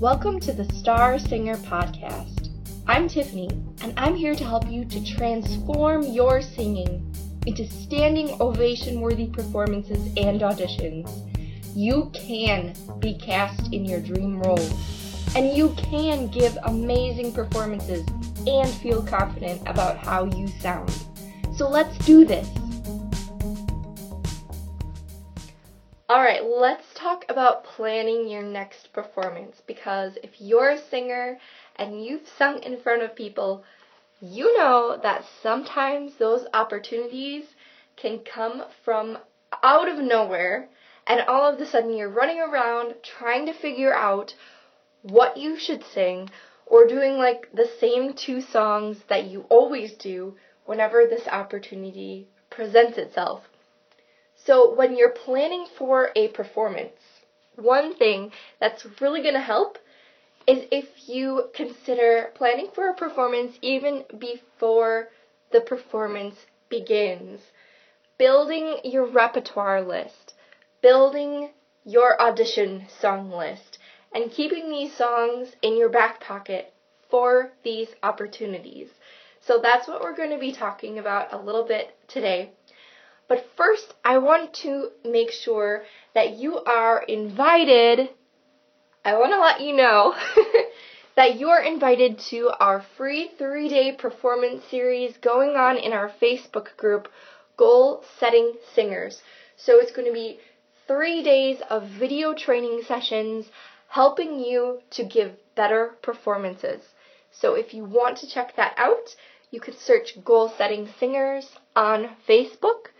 Welcome to the Star Singer podcast. I'm Tiffany, and I'm here to help you to transform your singing into standing ovation-worthy performances and auditions. You can be cast in your dream role, and you can give amazing performances and feel confident about how you sound. So let's do this. All right, let's talk about planning your next performance, because if you're a singer and you've sung in front of people, you know that sometimes those opportunities can come from out of nowhere, and all of a sudden you're running around trying to figure out what you should sing, or doing like the same two songs that you always do whenever this opportunity presents itself. So when you're planning for a performance, one thing that's really going to help is if you consider planning for a performance even before the performance begins. Building your repertoire list, building your audition song list, and keeping these songs in your back pocket for these opportunities. So that's what we're going to be talking about a little bit today. But first, I want to make sure that you are invited. I want to let you know that you're invited to our free 3-day performance series going on in our Facebook group, Goal Setting Singers. So it's going to be 3 days of video training sessions helping you to give better performances. So if you want to check that out, you could search Goal Setting Singers on Facebook,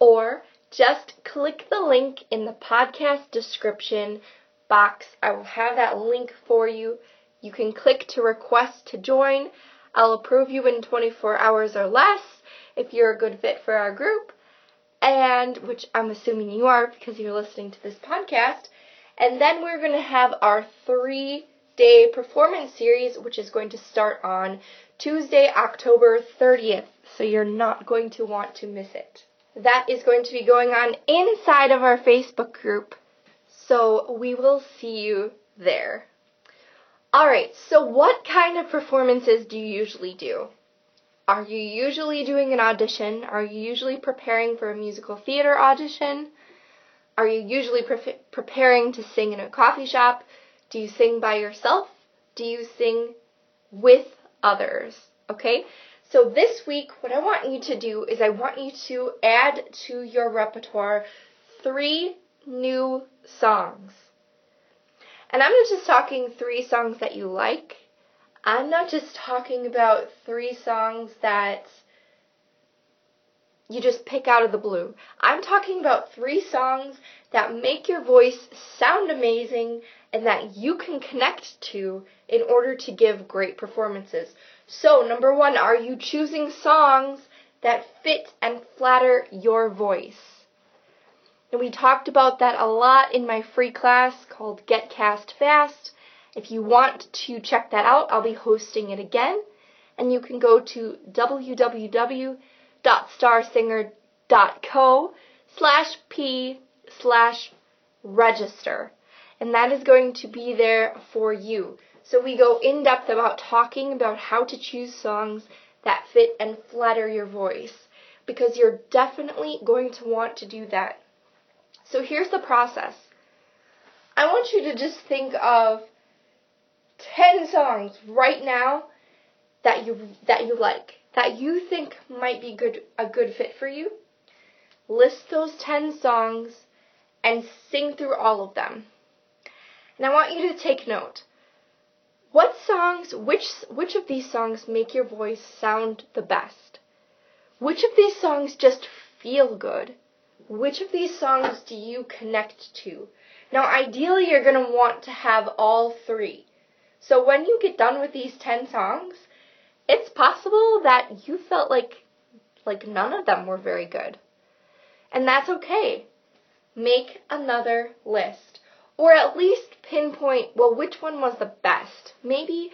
or just click the link in the podcast description box. I will have that link for you. You can click to request to join. I'll approve you in 24 hours or less if you're a good fit for our group, and which I'm assuming you are because you're listening to this podcast. And then we're going to have our 3-day performance series, which is going to start on Tuesday, October 30th. So you're not going to want to miss it. That is going to be going on inside of our Facebook group, so we will see you there. All right, so what kind of performances do you usually do? Are you usually doing an audition? Are you usually preparing for a musical theater audition? Are you usually preparing to sing in a coffee shop? Do you sing by yourself? Do you sing with others? Okay? So this week, what I want you to do is I want you to add to your repertoire 3 new songs. And I'm not just talking 3 songs that you like. I'm not just talking about 3 songs that you just pick out of the blue. I'm talking about 3 songs that make your voice sound amazing and that you can connect to in order to give great performances. So, number 1, are you choosing songs that fit and flatter your voice? And we talked about that a lot in my free class called Get Cast Fast. If you want to check that out, I'll be hosting it again. And you can go to www.starsinger.co/p/register. And that is going to be there for you. So we go in depth about talking about how to choose songs that fit and flatter your voice, because you're definitely going to want to do that. So here's the process. I want you to just think of 10 songs right now that you like, that you think might be a good fit for you. List those 10 songs and sing through all of them. And I want you to take note. What songs, which of these songs make your voice sound the best? Which of these songs just feel good? Which of these songs do you connect to? Now, ideally, you're going to want to have all 3. So when you get done with these 10 songs, it's possible that you felt like none of them were very good. And that's okay. Make another list. Or at least pinpoint, well, which one was the best? Maybe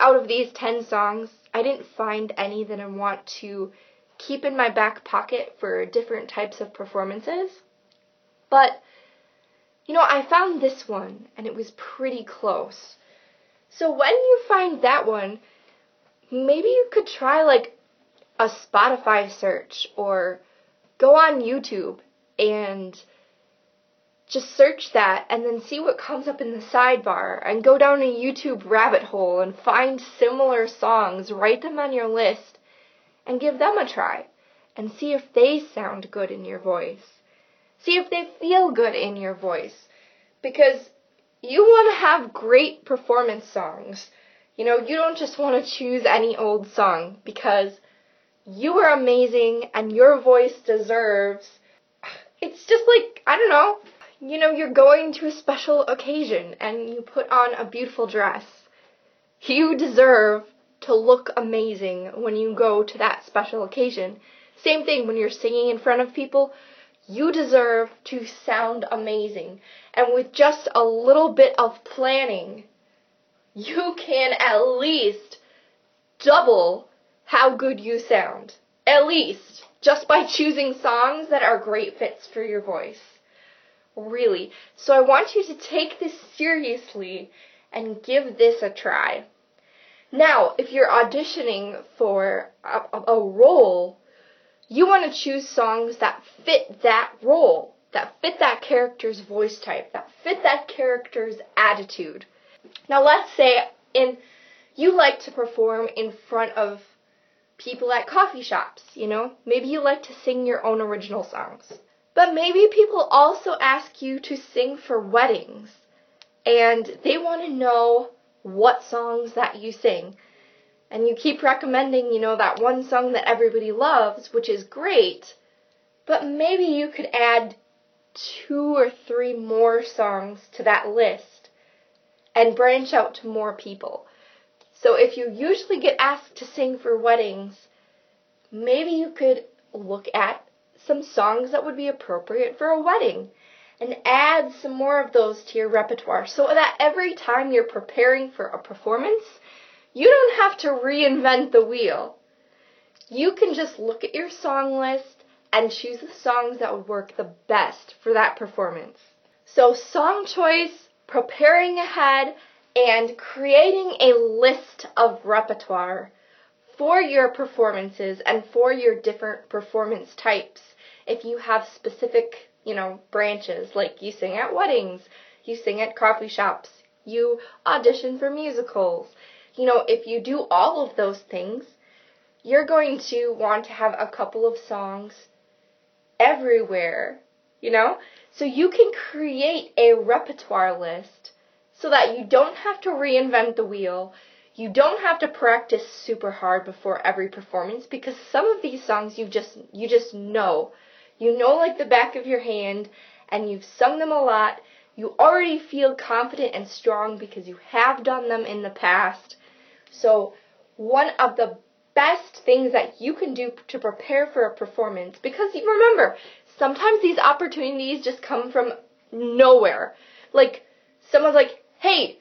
out of these 10 songs, I didn't find any that I want to keep in my back pocket for different types of performances. But You know, I found this one, and it was pretty close. So when you find that one, maybe you could try, like, a Spotify search, or go on YouTube and just search that, and then see what comes up in the sidebar, and go down a YouTube rabbit hole and find similar songs, write them on your list, and give them a try, and see if they sound good in your voice. See if they feel good in your voice, because you want to have great performance songs. You know, you don't just want to choose any old song, because you are amazing and your voice deserves. It's just like, I don't know, you know, you're going to a special occasion and you put on a beautiful dress. You deserve to look amazing when you go to that special occasion. Same thing when you're singing in front of people. You deserve to sound amazing, and with just a little bit of planning, you can at least double how good you sound. At least, just by choosing songs that are great fits for your voice. Really. So I want you to take this seriously and give this a try. Now, if you're auditioning for a role, you want to choose songs that fit that role, that fit that character's voice type, that fit that character's attitude. Now let's say you like to perform in front of people at coffee shops, you know? Maybe you like to sing your own original songs. But maybe people also ask you to sing for weddings, and they want to know what songs that you sing. And you keep recommending, you know, that one song that everybody loves, which is great, but maybe you could add 2 or 3 more songs to that list and branch out to more people. So if you usually get asked to sing for weddings, maybe you could look at some songs that would be appropriate for a wedding and add some more of those to your repertoire so that every time you're preparing for a performance, you don't have to reinvent the wheel. You can just look at your song list and choose the songs that would work the best for that performance. So song choice, preparing ahead, and creating a list of repertoire for your performances and for your different performance types. If you have specific, you know, branches, like you sing at weddings, you sing at coffee shops, you audition for musicals. You know, if you do all of those things, you're going to want to have a couple of songs everywhere, you know? So you can create a repertoire list so that you don't have to reinvent the wheel. You don't have to practice super hard before every performance, because some of these songs you just know. You know like the back of your hand, and you've sung them a lot. You already feel confident and strong because you have done them in the past. So one of the best things that you can do to prepare for a performance, because remember, sometimes these opportunities just come from nowhere. Like, someone's like, hey,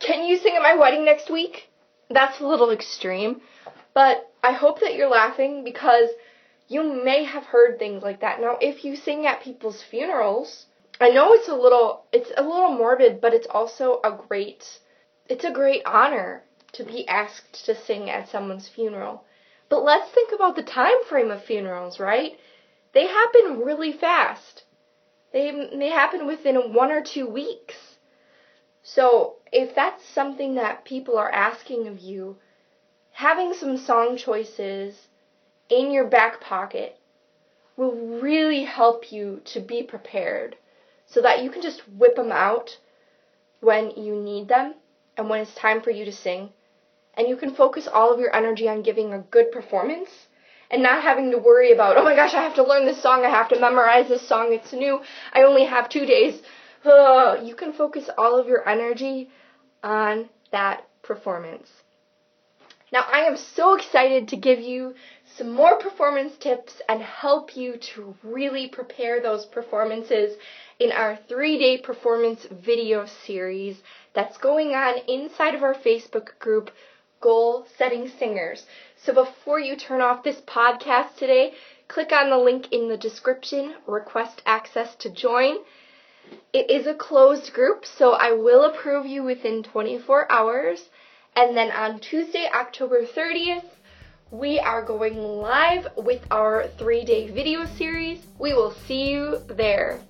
can you sing at my wedding next week? That's a little extreme, but I hope that you're laughing because you may have heard things like that. Now, if you sing at people's funerals, I know it's a little morbid, but it's also a great honor to be asked to sing at someone's funeral. But let's think about the time frame of funerals, right? They happen really fast. They happen within 1 or 2 weeks. So if that's something that people are asking of you, having some song choices in your back pocket will really help you to be prepared, so that you can just whip them out when you need them and when it's time for you to sing. And you can focus all of your energy on giving a good performance and not having to worry about, oh my gosh, I have to learn this song, I have to memorize this song, it's new, I only have 2 days. You can focus all of your energy on that performance. Now, I am so excited to give you some more performance tips and help you to really prepare those performances in our 3-day performance video series that's going on inside of our Facebook group, Goal Setting Singers. So before you turn off this podcast today, click on the link in the description, request access to join. It is a closed group, so I will approve you within 24 hours. And then on Tuesday, October 30th, we are going live with our 3-day video series. We will see you there.